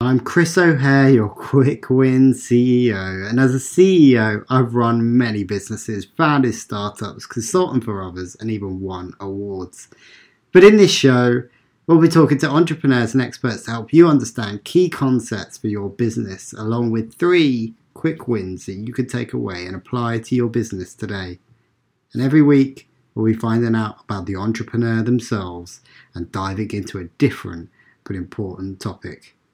I'm Chris O'Hare, your Quick Win CEO, and as a CEO, I've run many businesses, founded startups, consulted for others, and even won awards. But in this show, we'll be talking to entrepreneurs and experts to help you understand key concepts for your business, along with 3 quick wins that you can take away and apply to your business today. And every week, we'll be finding out about the entrepreneur themselves and diving into a different but important topic.